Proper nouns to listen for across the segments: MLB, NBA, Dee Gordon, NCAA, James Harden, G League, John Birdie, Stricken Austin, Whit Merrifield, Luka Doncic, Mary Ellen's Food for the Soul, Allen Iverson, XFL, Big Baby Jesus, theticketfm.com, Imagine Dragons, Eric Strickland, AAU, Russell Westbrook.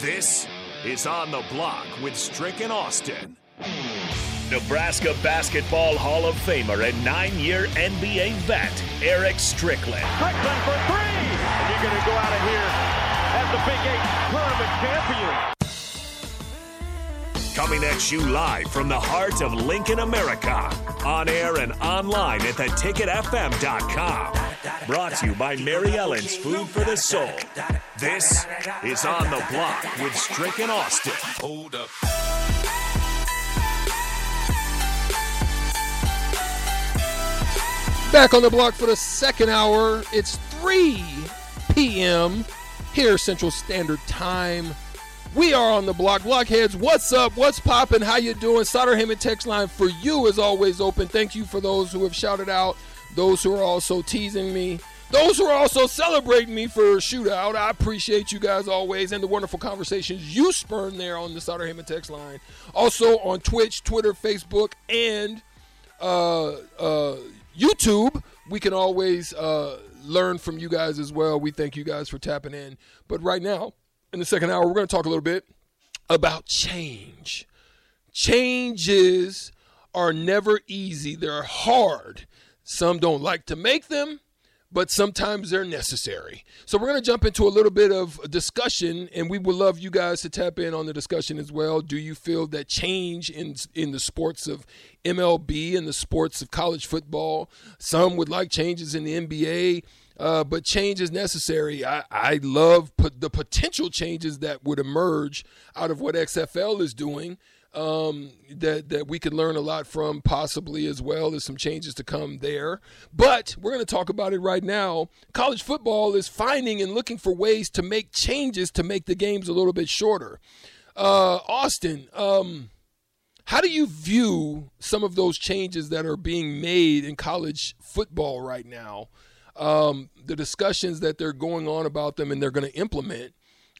This is On the Block with Stricken Austin. Nebraska Basketball Hall of Famer and 9-year NBA vet, Eric Strickland. Strickland for three! And you're going to go out of here as the Big Eight tournament champion. Coming at you live from the heart of Lincoln, America. On air and online at theticketfm.com. Brought to you by Mary Ellen's Food for the Soul. This is On the Block with Stricken Austin. Hold up. Back on the block for the second hour. It's 3 p.m. here, Central Standard Time. We are on the block. Blockheads, what's up? What's popping? How you doing? Sutter Hammond text line for you is always open. Thank you for those who have shouted out, those who are also teasing me, those who are also celebrating me for a shootout. I appreciate you guys always and the wonderful conversations you spurn there on the Sutter Hammond text line. Also on Twitch, Twitter, Facebook, and YouTube, we can always learn from you guys as well. We thank you guys for tapping in. But right now, in the second hour, we're going to talk a little bit about change. Changes are never easy. They're hard. Some don't like to make them, but sometimes they're necessary. So we're going to jump into a little bit of discussion, and we would love you guys to tap in on the discussion as well. Do you feel that change in the sports of MLB and the sports of college football? Some would like changes in the NBA, but change is necessary. I love the potential changes that would emerge out of what XFL is doing. That we could learn a lot from possibly as well. There's some changes to come there. But we're going to talk about it right now. College football is finding and looking for ways to make changes to make the games a little bit shorter. Austin, how do you view some of those changes that are being made in college football right now? The discussions that they're going on about them and they're going to implement.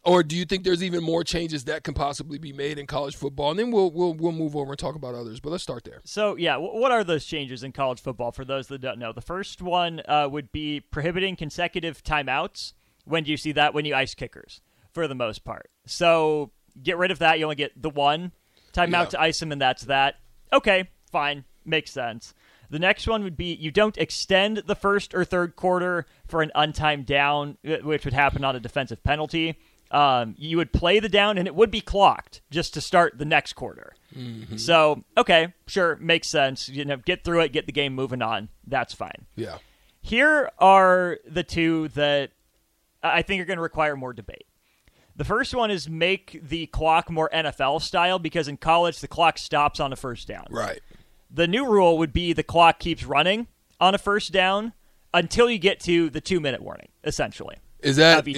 Or do you think there's even more changes that can possibly be made in college football? And then we'll move over and talk about others, but let's start there. So, yeah, what are those changes in college football for those that don't know? The first one would be prohibiting consecutive timeouts. When do you see that? When you ice kickers, for the most part. So get rid of that. You only get the one timeout to ice them, and that's that. Okay, fine. Makes sense. The next one would be you don't extend the first or third quarter for an untimed down, which would happen on a defensive penalty. You would play the down, and it would be clocked just to start the next quarter. Mm-hmm. So, okay, sure, makes sense. You know, get through it, get the game moving on. That's fine. Yeah. Here are the two that I think are going to require more debate. The first one is make the clock more NFL style, because in college the clock stops on a first down. Right. The new rule would be the clock keeps running on a first down until you get to the 2-minute warning, essentially. Is that of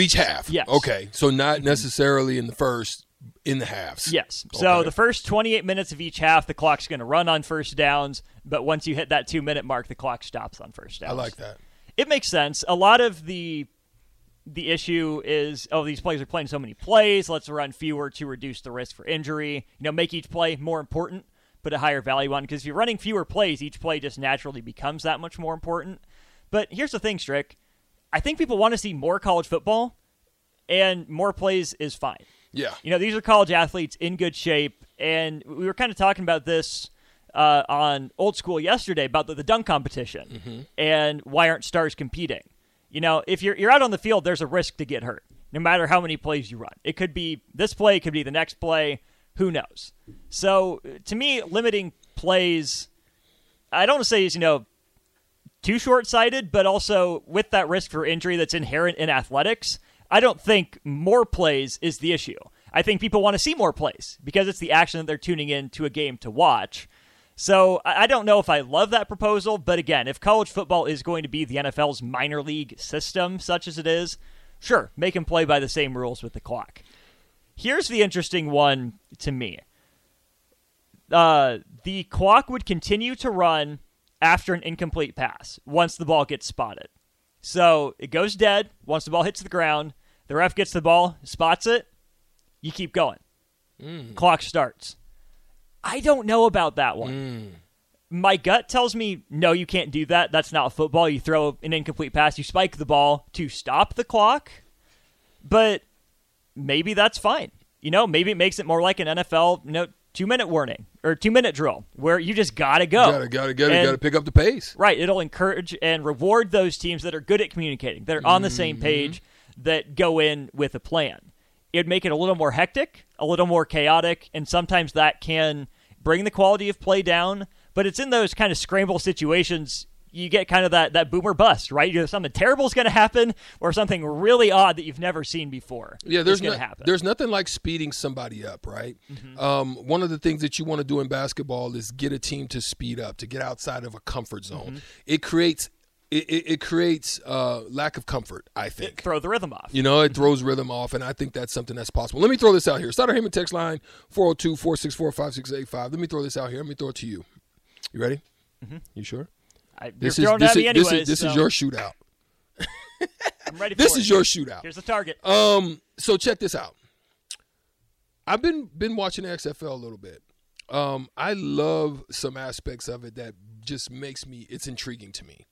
each half? Yes. Okay, so not necessarily in the first, in the halves. Yes. Okay. So the first 28 minutes of each half, the clock's going to run on first downs. But once you hit that 2-minute mark, the clock stops on first downs. I like that. It makes sense. A lot of the issue is, oh, these players are playing so many plays. Let's run fewer to reduce the risk for injury. You know, make each play more important, put a higher value on. Because if you're running fewer plays, each play just naturally becomes that much more important. But here's the thing, Strick. I think people want to see more college football, and more plays is fine. Yeah. You know, these are college athletes in good shape, and we were kind of talking about this on Old School yesterday about the dunk competition and why aren't stars competing. You know, if you're out on the field, there's a risk to get hurt, no matter how many plays you run. It could be this play, it could be the next play, who knows. So, to me, limiting plays, I don't want to say is, you know, too short-sighted, but also with that risk for injury that's inherent in athletics, I don't think more plays is the issue. I think people want to see more plays because it's the action that they're tuning in to a game to watch. So I don't know if I love that proposal, but again, if college football is going to be the NFL's minor league system, such as it is, sure, make them play by the same rules with the clock. Here's the interesting one to me. The clock would continue to run after an incomplete pass, once the ball gets spotted. So it goes dead. Once the ball hits the ground, the ref gets the ball, spots it, you keep going. Clock starts. I don't know about that one. My gut tells me, no, you can't do that. That's not football. You throw an incomplete pass, you spike the ball to stop the clock. But maybe that's fine. You know, maybe it makes it more like an NFL, you know, 2-minute warning or 2-minute drill where you just gotta go. You gotta pick up the pace. Right. It'll encourage and reward those teams that are good at communicating, that are on the same page, that go in with a plan. It'd make it a little more hectic, a little more chaotic, and sometimes that can bring the quality of play down. But it's in those kind of scramble situations you get kind of that boom or bust, right? Either something terrible is going to happen or something really odd that you've never seen before is going to happen. There's nothing like speeding somebody up, right? Mm-hmm. One of the things that you want to do in basketball is get a team to speed up, to get outside of a comfort zone. Mm-hmm. It creates lack of comfort, I think. It throws the rhythm off. You know, it throws rhythm off, and I think that's something that's possible. Let me throw this out here. Sutter Heyman text line, 402-464-5685. Let me throw this out here. Let me throw it to you. You ready? Mm-hmm. You sure? This is your shootout. I'm ready for it. This is your shootout. Here's the target. So check this out. I've been watching the XFL a little bit. I love some aspects of it that just it's intriguing to me.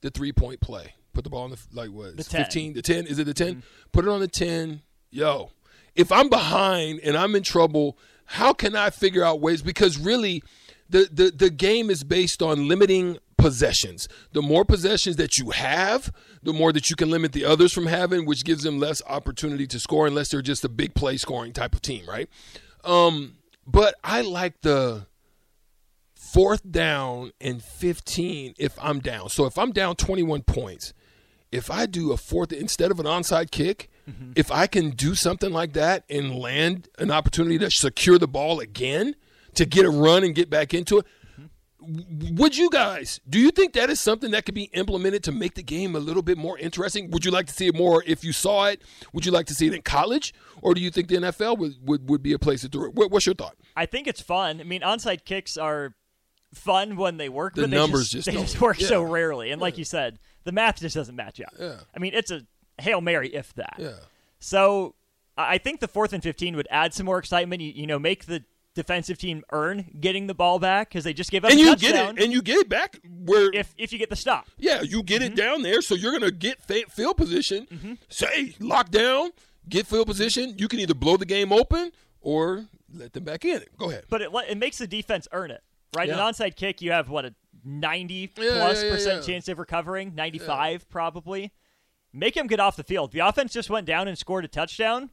The 3-point play. Put the ball on the, like, what? The 10. 15, the 10? Is it the 10? Mm-hmm. Put it on the 10. Yo, if I'm behind and I'm in trouble, how can I figure out ways? Because really, the game is based on limiting possessions. The more possessions that you have, the more that you can limit the others from having, which gives them less opportunity to score unless they're just a big play scoring type of team, right? But I like the 4th down and 15 if I'm down. So if I'm down 21 points, if I do a fourth instead of an onside kick, mm-hmm. if I can do something like that and land an opportunity to secure the ball again, to get a run and get back into it, mm-hmm. Do you think that is something that could be implemented to make the game a little bit more interesting? Would you like to see it more if you saw it? Would you like to see it in college? Or do you think the NFL would be a place to do it? What's your thought? I think it's fun. I mean, onside kicks are fun when they work, but they just work so rarely. And like you said, the math just doesn't match up. Yeah. I mean, it's a Hail Mary if that. Yeah. So I think the 4th and 15 would add some more excitement. You know, make the defensive team earn getting the ball back because they just gave up a touchdown. And you get it back where if you get the stop. Yeah, you get mm-hmm. it down there, so you're going to get field position. Mm-hmm. Say, lock down, get field position. You can either blow the game open or let them back in. Go ahead. But it makes the defense earn it. Right, yeah. An onside kick, you have, a 90+% chance of recovering, 95 probably. Make him get off the field. The offense just went down and scored a touchdown.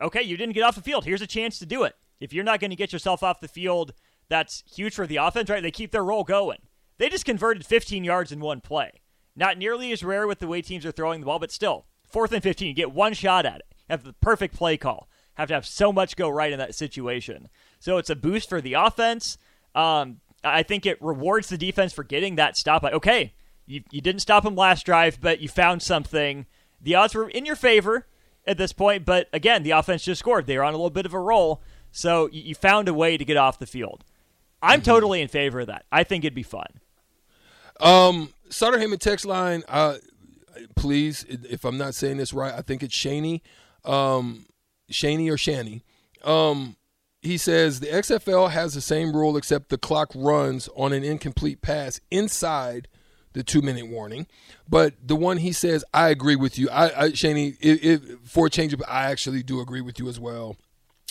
Okay, you didn't get off the field. Here's a chance to do it. If you're not going to get yourself off the field, that's huge for the offense, right? They keep their roll going. They just converted 15 yards in one play. Not nearly as rare with the way teams are throwing the ball, but still, 4th and 15, you get one shot at it. Have the perfect play call. Have to have so much go right in that situation. So it's a boost for the offense. I think it rewards the defense for getting that stop. Like, okay, you didn't stop him last drive, but you found something. The odds were in your favor at this point, but again, the offense just scored. They were on a little bit of a roll, so you found a way to get off the field. I'm mm-hmm. totally in favor of that. I think it'd be fun. Sutter Heyman text line, please, if I'm not saying this right, I think it's Shaney. Shaney or Shanny. He says, the XFL has the same rule except the clock runs on an incomplete pass inside the 2-minute warning. But the one he says, I agree with you. Shaney, for a change, I actually do agree with you as well.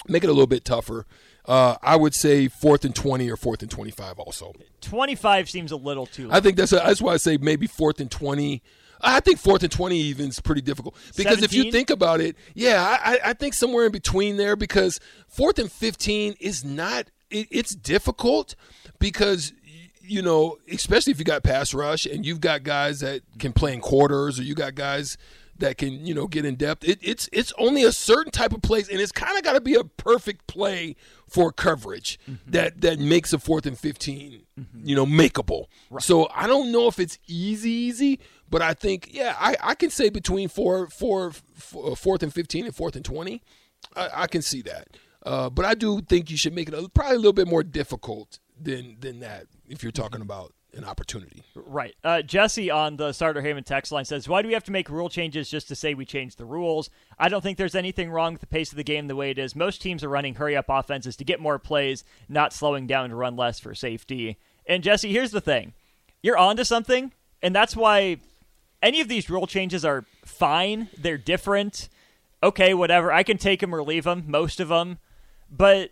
Make it a little bit tougher. I would say 4th and 20 or 4th and 25 also. 25 seems a little too low. I think that's why I say maybe 4th and 20. I think 4th and 20 even is pretty difficult. Because 17? If you think about it, I think somewhere in between there, because 4th and 15 is not – it's difficult because, you know, especially if you got pass rush and you've got guys that can play in quarters or you got guys that can, you know, get in depth. It's only a certain type of plays, and it's kind of got to be a perfect play for coverage mm-hmm. that makes a 4th and 15, mm-hmm. you know, makeable. Right. So I don't know if it's easy, but I think, I can say between 4th and 15 and 4th and 20, I can see that. But I do think you should make it probably a little bit more difficult than that if you're talking about an opportunity. Right. Jesse on the Sutter Heyman text line says, why do we have to make rule changes just to say we changed the rules? I don't think there's anything wrong with the pace of the game the way it is. Most teams are running hurry-up offenses to get more plays, not slowing down to run less for safety. And, Jesse, here's the thing. You're on to something, and that's why any of these rule changes are fine. They're different. okay, whatever, I can take him or leave him, most of them. But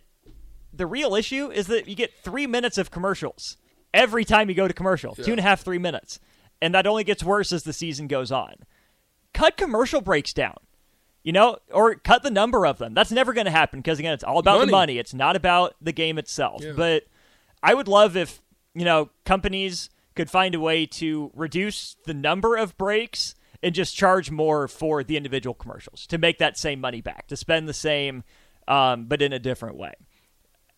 the real issue is that you get 3 minutes of commercials every time you go to commercial, yeah. 2.5, 3 minutes. And that only gets worse as the season goes on. Cut commercial breaks down, you know, or cut the number of them. That's never going to happen because, again, it's all about the money. It's not about the game itself. Yeah. But I would love if, you know, companies could find a way to reduce the number of breaks and just charge more for the individual commercials to make that same money back, to spend the same, but in a different way.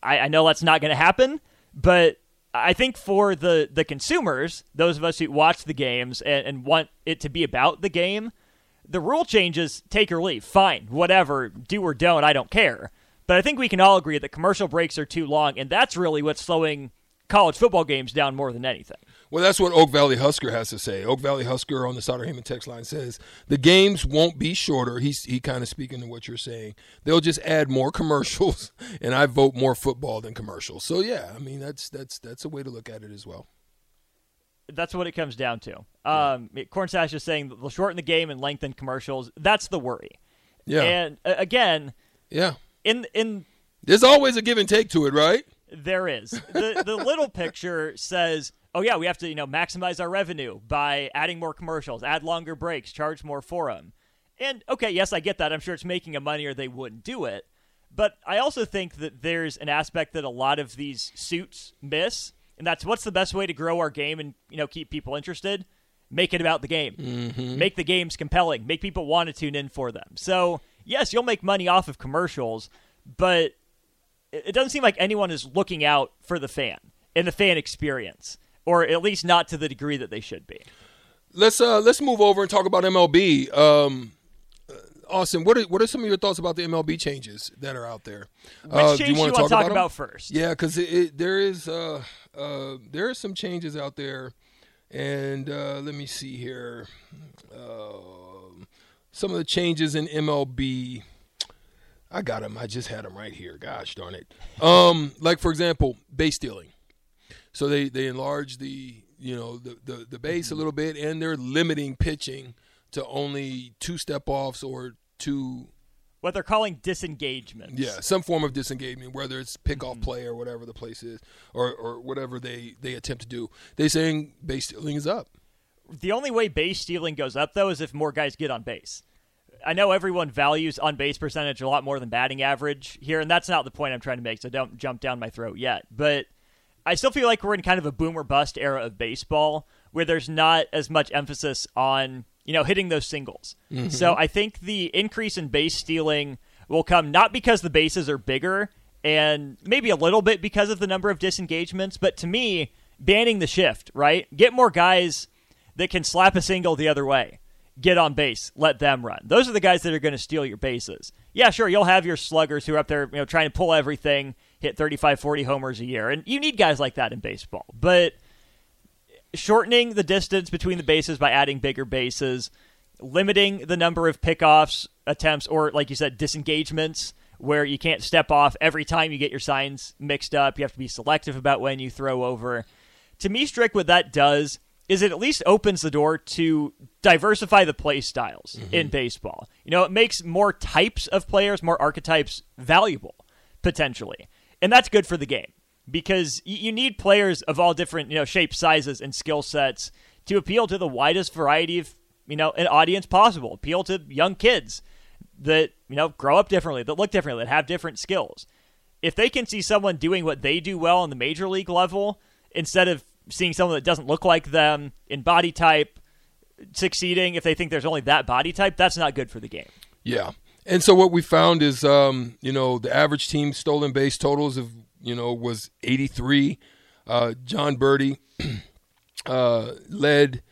I know that's not going to happen, but I think for the consumers, those of us who watch the games and want it to be about the game, the rule changes, take or leave, fine, whatever, do or don't, I don't care. But I think we can all agree that commercial breaks are too long, and that's really what's slowing college football games down more than anything. Well, that's what Oak Valley Husker has to say. Oak Valley Husker on the Sutter Heyman text line says, the games won't be shorter. He kind of speaking to what you're saying. They'll just add more commercials, and I vote more football than commercials. So, yeah, I mean, that's a way to look at it as well. That's what it comes down to. Cornstash is saying they'll shorten the game and lengthen commercials. That's the worry. Yeah. And, again, yeah. There's always a give and take to it, right? There is. The little picture says, oh, yeah, we have to, you know, maximize our revenue by adding more commercials, add longer breaks, charge more for them. And, okay, yes, I get that. I'm sure it's making them money or they wouldn't do it. But I also think that there's an aspect that a lot of these suits miss, and that's what's the best way to grow our game and, you know, keep people interested? Make it about the game. Mm-hmm. Make the games compelling. Make people want to tune in for them. So, yes, you'll make money off of commercials, but it doesn't seem like anyone is looking out for the fan and the fan experience, or at least not to the degree that they should be. Let's move over and talk about MLB. Austin, what are some of your thoughts about the MLB changes that are out there? Which change do you want to talk about first? Yeah, because there are some changes out there, and let me see here. Some of the changes in MLB. I got them. I just had them right here. Gosh darn it. Like, for example, base stealing. So they enlarge the base a little bit, and they're limiting pitching to only 2 step-offs or 2. What they're calling disengagements. Yeah, some form of disengagement, whether it's pickoff play or whatever the place is, or whatever they attempt to do. They're saying base stealing is up. The only way base stealing goes up, though, is if more guys get on base. I know everyone values on-base percentage a lot more than batting average here, and that's not the point I'm trying to make, so don't jump down my throat yet. But I still feel like we're in kind of a boom or bust era of baseball where there's not as much emphasis on, you know, hitting those singles. Mm-hmm. So I think the increase in base stealing will come not because the bases are bigger and maybe a little bit because of the number of disengagements, but to me, banning the shift, right? Get more guys that can slap a single the other way. Get on base, let them run. Those are the guys that are going to steal your bases. Yeah, sure, you'll have your sluggers who are up there, you know, trying to pull everything, hit 35, 40 homers a year, and you need guys like that in baseball. But shortening the distance between the bases by adding bigger bases, limiting the number of pickoffs, attempts, or, like you said, disengagements, where you can't step off every time you get your signs mixed up. You have to be selective about when you throw over. To me, Strick, what that does is it at least opens the door to diversify the play styles in baseball. You know, it makes more types of players, more archetypes valuable, potentially. And that's good for the game because you need players of all different, you know, shapes, sizes, and skill sets to appeal to the widest variety of, you know, an audience possible. Appeal to young kids that, you know, grow up differently, that look differently, that have different skills. If they can see someone doing what they do well on the major league level instead of seeing someone that doesn't look like them in body type succeeding, if they think there's only that body type, that's not good for the game. Yeah. And so what we found is, you know, the average team stolen base totals of, you know, was 83. John Birdie led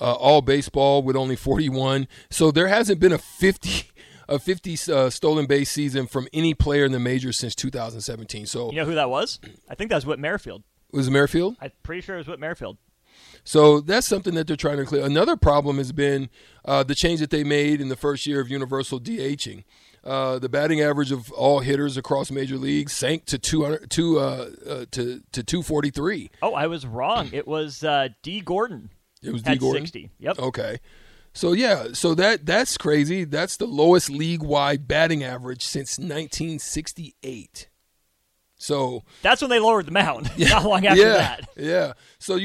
all baseball with only 41. So there hasn't been a 50 stolen base season from any player in the majors since 2017. So you know who that was? I think that was Whit Merrifield. Was it Merrifield? I'm pretty sure it was Whit Merrifield. So that's something that they're trying to clear. Another problem has been the change that they made in the first year of universal DHing. The batting average of all hitters across major leagues sank to 243. Oh, I was wrong. It was Dee Gordon. It was Dee Gordon. 60. Yep. Okay. So, yeah, so that's crazy. That's the lowest league-wide batting average since 1968. So that's when they lowered the mound. Yeah, not long after that. Yeah. So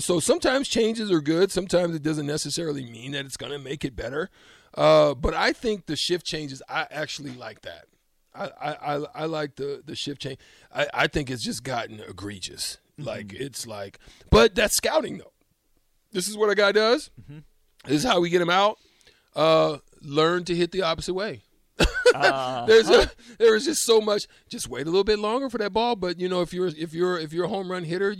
so sometimes changes are good. Sometimes it doesn't necessarily mean that it's going to make it better. But I think the shift changes, I actually like that. I like the shift change. I think it's just gotten egregious. Mm-hmm. But that's scouting though. This is what a guy does. Mm-hmm. This is how we get him out. Learn to hit the opposite way. There is just so much. Just wait a little bit longer for that ball. But if you're a home run hitter,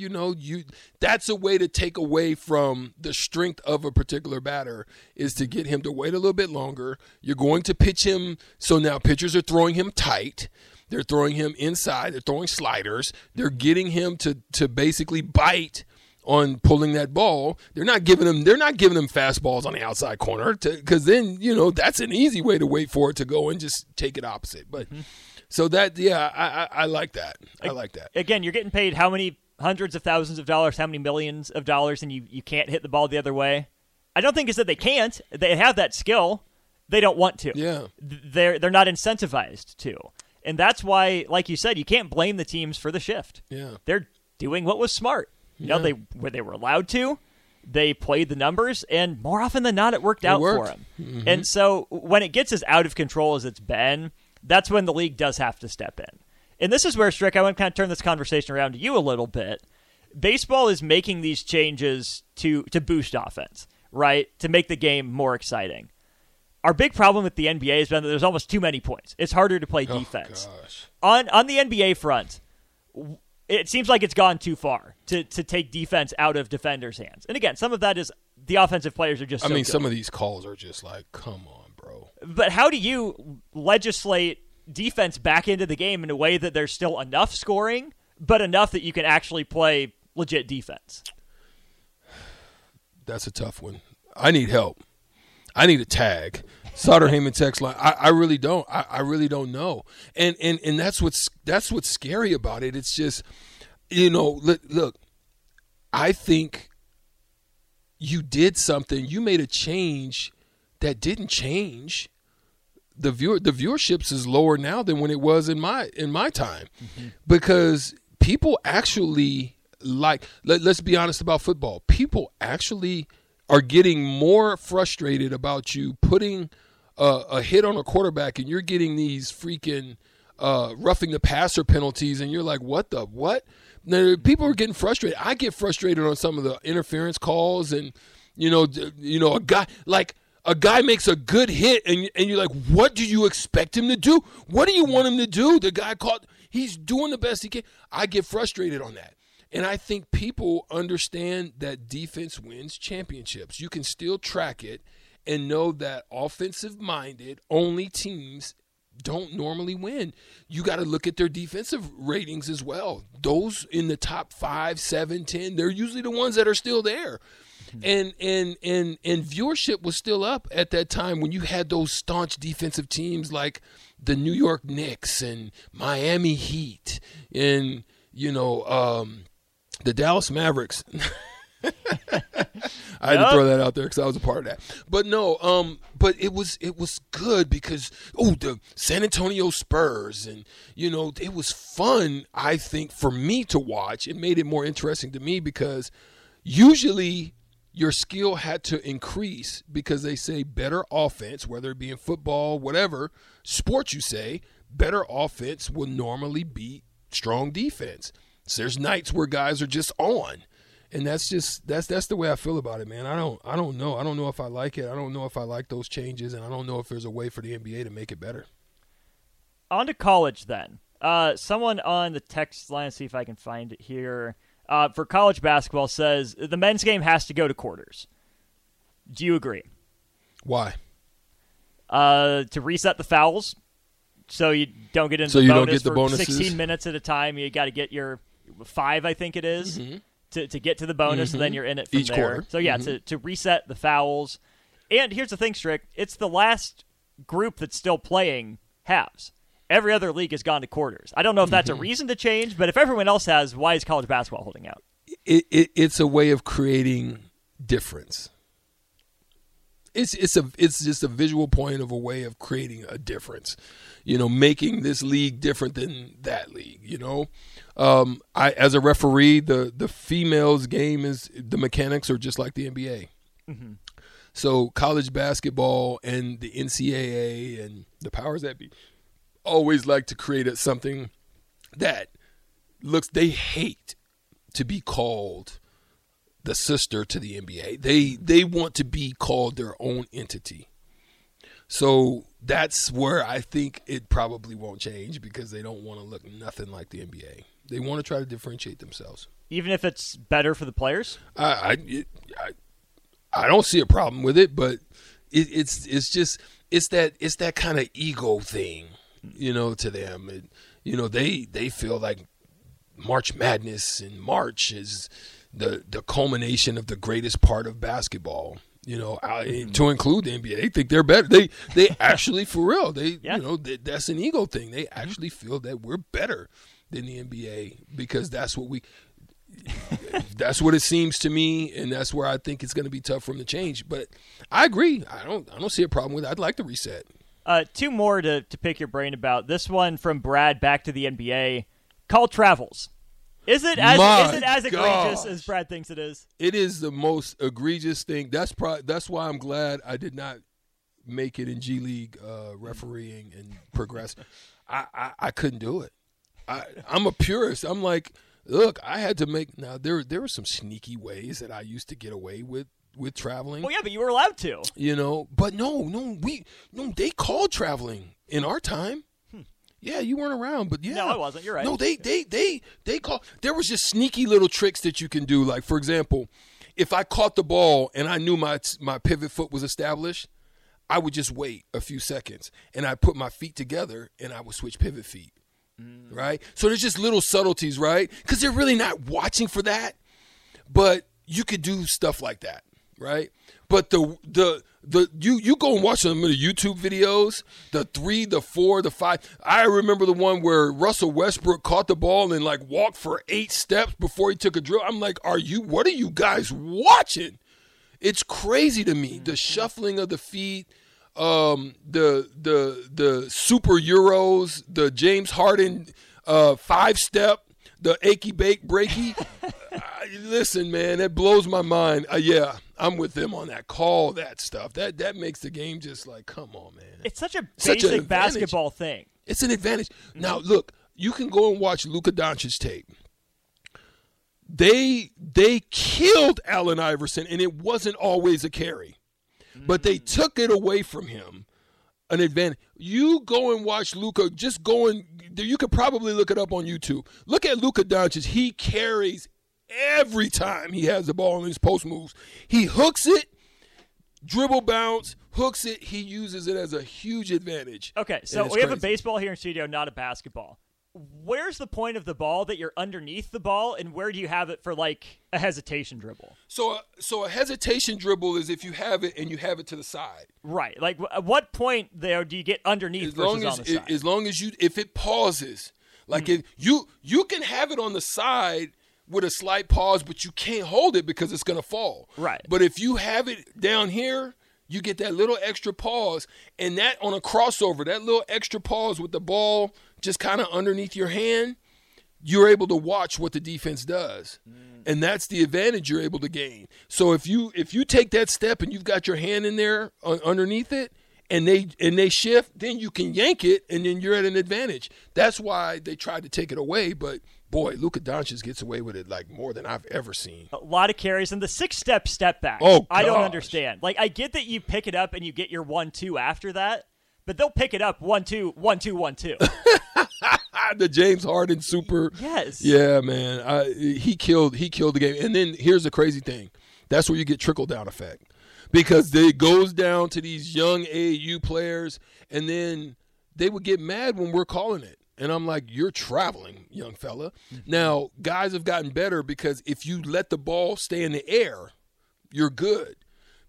that's a way to take away from the strength of a particular batter is to get him to wait a little bit longer. You're going to pitch him. So now pitchers are throwing him tight. They're throwing him inside. They're throwing sliders. They're getting him to basically bite on pulling that ball. They're not giving them fastballs on the outside corner because then, that's an easy way to wait for it to go and just take it opposite. But mm-hmm. So that, yeah, I like that. I like that. Again, you're getting paid how many hundreds of thousands of dollars, how many millions of dollars, and you can't hit the ball the other way. I don't think it's that they can't. They have that skill. They don't want to. Yeah. They're not incentivized to. And that's why, like you said, you can't blame the teams for the shift. Yeah. They're doing what was smart. They were allowed to. They played the numbers, and more often than not, it worked out for them. Mm-hmm. And so when it gets as out of control as it's been, that's when the league does have to step in. And this is where, Strick, I want to kind of turn this conversation around to you a little bit. Baseball is making these changes to boost offense, right? To make the game more exciting. Our big problem with the NBA has been that there's almost too many points. It's harder to play defense. Gosh. On the NBA front, it seems like it's gone too far to take defense out of defenders' hands. And again, some of that is the offensive players are just good. Some of these calls are just like, come on, bro. But how do you legislate defense back into the game in a way that there's still enough scoring, but enough that you can actually play legit defense? That's a tough one. I need help. I need a tag. Sutter Heyman text line. I really don't. I really don't know. And that's what's scary about it. It's just, look, I think you did something. You made a change that didn't change. The viewerships is lower now than when it was in my time, mm-hmm. because people actually let's be honest about football. People actually are getting more frustrated about you putting a hit on a quarterback and you're getting these freaking roughing the passer penalties and you're like, what the what? Now, people are getting frustrated. I get frustrated on some of the interference calls and, a guy makes a good hit and you're like, what do you expect him to do? What do you want him to do? The guy caught, he's doing the best he can. I get frustrated on that. And I think people understand that defense wins championships. You can still track it and know that offensive-minded only teams don't normally win. You got to look at their defensive ratings as well. Those in the top 5, 7, 10, they're usually the ones that are still there. And viewership was still up at that time when you had those staunch defensive teams like the New York Knicks and Miami Heat and, the Dallas Mavericks. I had to throw that out there because I was a part of that. But no, but it was good because the San Antonio Spurs and it was fun. I think for me to watch, it made it more interesting to me because usually your skill had to increase because they say better offense, whether it be in football, whatever sport you say, better offense will normally beat strong defense. So there's nights where guys are just on, and that's the way I feel about it, man. I don't know. I don't know if I like it. I don't know if I like those changes, and I don't know if there's a way for the NBA to make it better. On to college then. Someone on the text line, see if I can find it here, for college basketball says the men's game has to go to quarters. Do you agree? Why? To reset the fouls, so you don't get into the bonuses for 16 minutes at a time. You got to get your 5, I think it is, mm-hmm. to get to the bonus, mm-hmm. and then you're in it from there. Quarter. So, yeah, mm-hmm. to reset the fouls. And here's the thing, Strick. It's the last group that's still playing halves. Every other league has gone to quarters. I don't know if that's mm-hmm. a reason to change, but if everyone else has, why is college basketball holding out? It's a way of creating difference. it's just a visual point of a way of creating a difference, you know, making this league different than that league, you know. I as a referee, the females game is the mechanics are just like the NBA. Mm-hmm. So college basketball and the NCAA and the powers that be always like to create something that looks, they hate to be called the sister to the NBA. They want to be called their own entity. So that's where I think it probably won't change, because they don't want to look nothing like the NBA. They want to try to differentiate themselves. Even if it's better for the players? I don't see a problem with it, but it's that kind of ego thing, you know, to them. And, you know, they feel like March Madness and March is the culmination of the greatest part of basketball, you know, to include the NBA. They think they're better. They actually, for real, you know, that's an ego thing. They actually feel that we're better than the NBA, because that's what we – that's what it seems to me, and that's where I think it's going to be tough for him to change. But I agree. I don't see a problem with it. I'd like to reset. Two more to pick your brain about. This one from Brad, back to the NBA. Call travels. Is it as egregious as Brad thinks it is? It is the most egregious thing. That's why I'm glad I did not make it in G League refereeing and progress. I couldn't do it. I'm a purist. I'm like, look, I had to make – now, there were some sneaky ways that I used to get away with traveling. Well, yeah, but you were allowed to. You know, but no, they called traveling in our time. Yeah, you weren't around, but yeah. No, I wasn't. You're right. No, they called – there was just sneaky little tricks that you can do. Like, for example, if I caught the ball and I knew my pivot foot was established, I would just wait a few seconds, and I'd put my feet together, and I would switch pivot feet. Right? So there's just little subtleties, right? Because they're really not watching for that, but you could do stuff like that, right? But you go and watch some of the YouTube videos, the 3, the 4, the 5. I remember the one where Russell Westbrook caught the ball and like walked for 8 steps before he took a drill. I'm like, what are you guys watching? It's crazy to me. The shuffling of the feet, the super Euros, the James Harden 5-step, the achy bake breaky. Listen, man, that blows my mind. Yeah, I'm with them on that. Call that stuff. That makes the game just like, come on, man. It's such a basic basketball thing. It's an advantage. Mm-hmm. Now, look, you can go and watch Luka Doncic's tape. They killed Allen Iverson, and it wasn't always a carry. But they took it away from him, an advantage. You go and watch Luka. Just go and you could probably look it up on YouTube. Look at Luka Doncic. He carries every time he has the ball in his post moves. He hooks it, dribble bounce, hooks it. He uses it as a huge advantage. Okay, so we have a baseball here in studio, not a basketball. Where's the point of the ball that you're underneath the ball, and where do you have it for, like, a hesitation dribble? So a hesitation dribble is if you have it and you have it to the side. Right. Like, at what point there do you get underneath versus on the side? As long as if it pauses. Like, if you can have it on the side with a slight pause, but you can't hold it because it's going to fall. Right. But if you have it down here, you get that little extra pause, and that on a crossover, that little extra pause with the ball just kind of underneath your hand, you're able to watch what the defense does. And that's the advantage you're able to gain. So if you take that step and you've got your hand in there underneath it, and they shift, then you can yank it, and then you're at an advantage. That's why they tried to take it away, but boy, Luka Doncic gets away with it like more than I've ever seen. A lot of carries, and the 6-step step back. Oh, gosh. I don't understand. Like, I get that you pick it up and you get your 1-2 after that, but they'll pick it up 1-2, 1-2, 1-2. The James Harden super. Yes. Yeah, man. He killed the game. And then here's the crazy thing. That's where you get trickle-down effect. Because it goes down to these young AAU players, and then they would get mad when we're calling it. And I'm like, you're traveling, young fella. Now, guys have gotten better because if you let the ball stay in the air, you're good.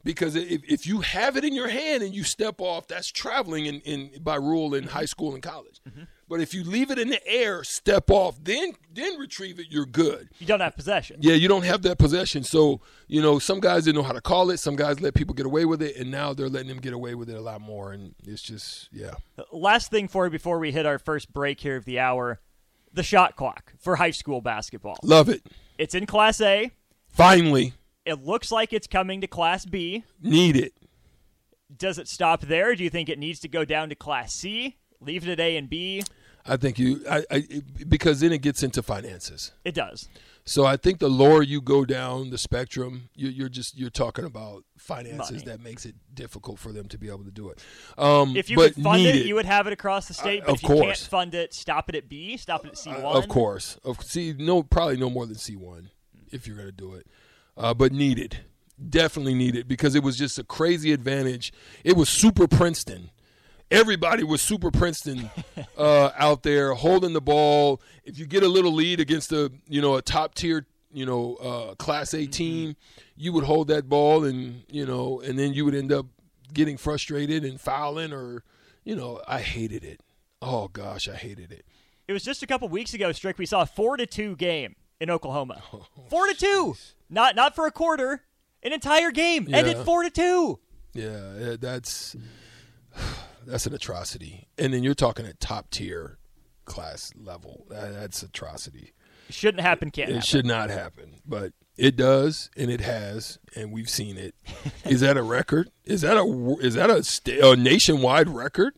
Because if you have it in your hand and you step off, that's traveling by rule in high school and college. Mm-hmm. But if you leave it in the air, step off, then retrieve it, you're good. You don't have possession. Yeah, you don't have that possession. So, you know, some guys didn't know how to call it. Some guys let people get away with it, and now they're letting them get away with it a lot more. And it's just, yeah. Last thing for you before we hit our first break here of the hour, the shot clock for high school basketball. Love it. It's in Class A. Finally. It looks like it's coming to Class B. Need it. Does it stop there? Do you think it needs to go down to Class C? Leave it at A and B? I think because then it gets into finances. It does. So I think the lower you go down the spectrum, you're talking about finances. Money. That makes it difficult for them to be able to do it. If you could fund it, you would have it across the state. But if you can't fund it, stop it at B, stop it at C1. Of course. Probably no more than C1 if you're going to do it. But needed, definitely needed, because it was just a crazy advantage. It was Super Princeton. Everybody was Super Princeton out there holding the ball. If you get a little lead against a top tier Class A team, mm-hmm. you would hold that ball and then you would end up getting frustrated and fouling or I hated it. Oh gosh, I hated it. It was just a couple weeks ago, Strick. We saw a 4-2 game in Oklahoma. 4-2. Not for a quarter, an entire game. Yeah. Ended 4-2. Yeah, that's an atrocity. And then you're talking at top tier class level. That's atrocity. Shouldn't happen, It should not happen, but it does, and it has, and we've seen it. Is that a record? Is that a nationwide record?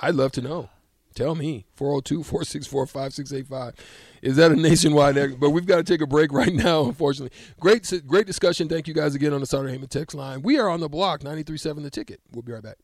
I'd love to know. Tell me, 402-464-5685. Is that a nationwide exit? But we've got to take a break right now, unfortunately. Great discussion. Thank you guys again on the Sauter Heyman text line. We are on the block, 93.7 The Ticket. We'll be right back.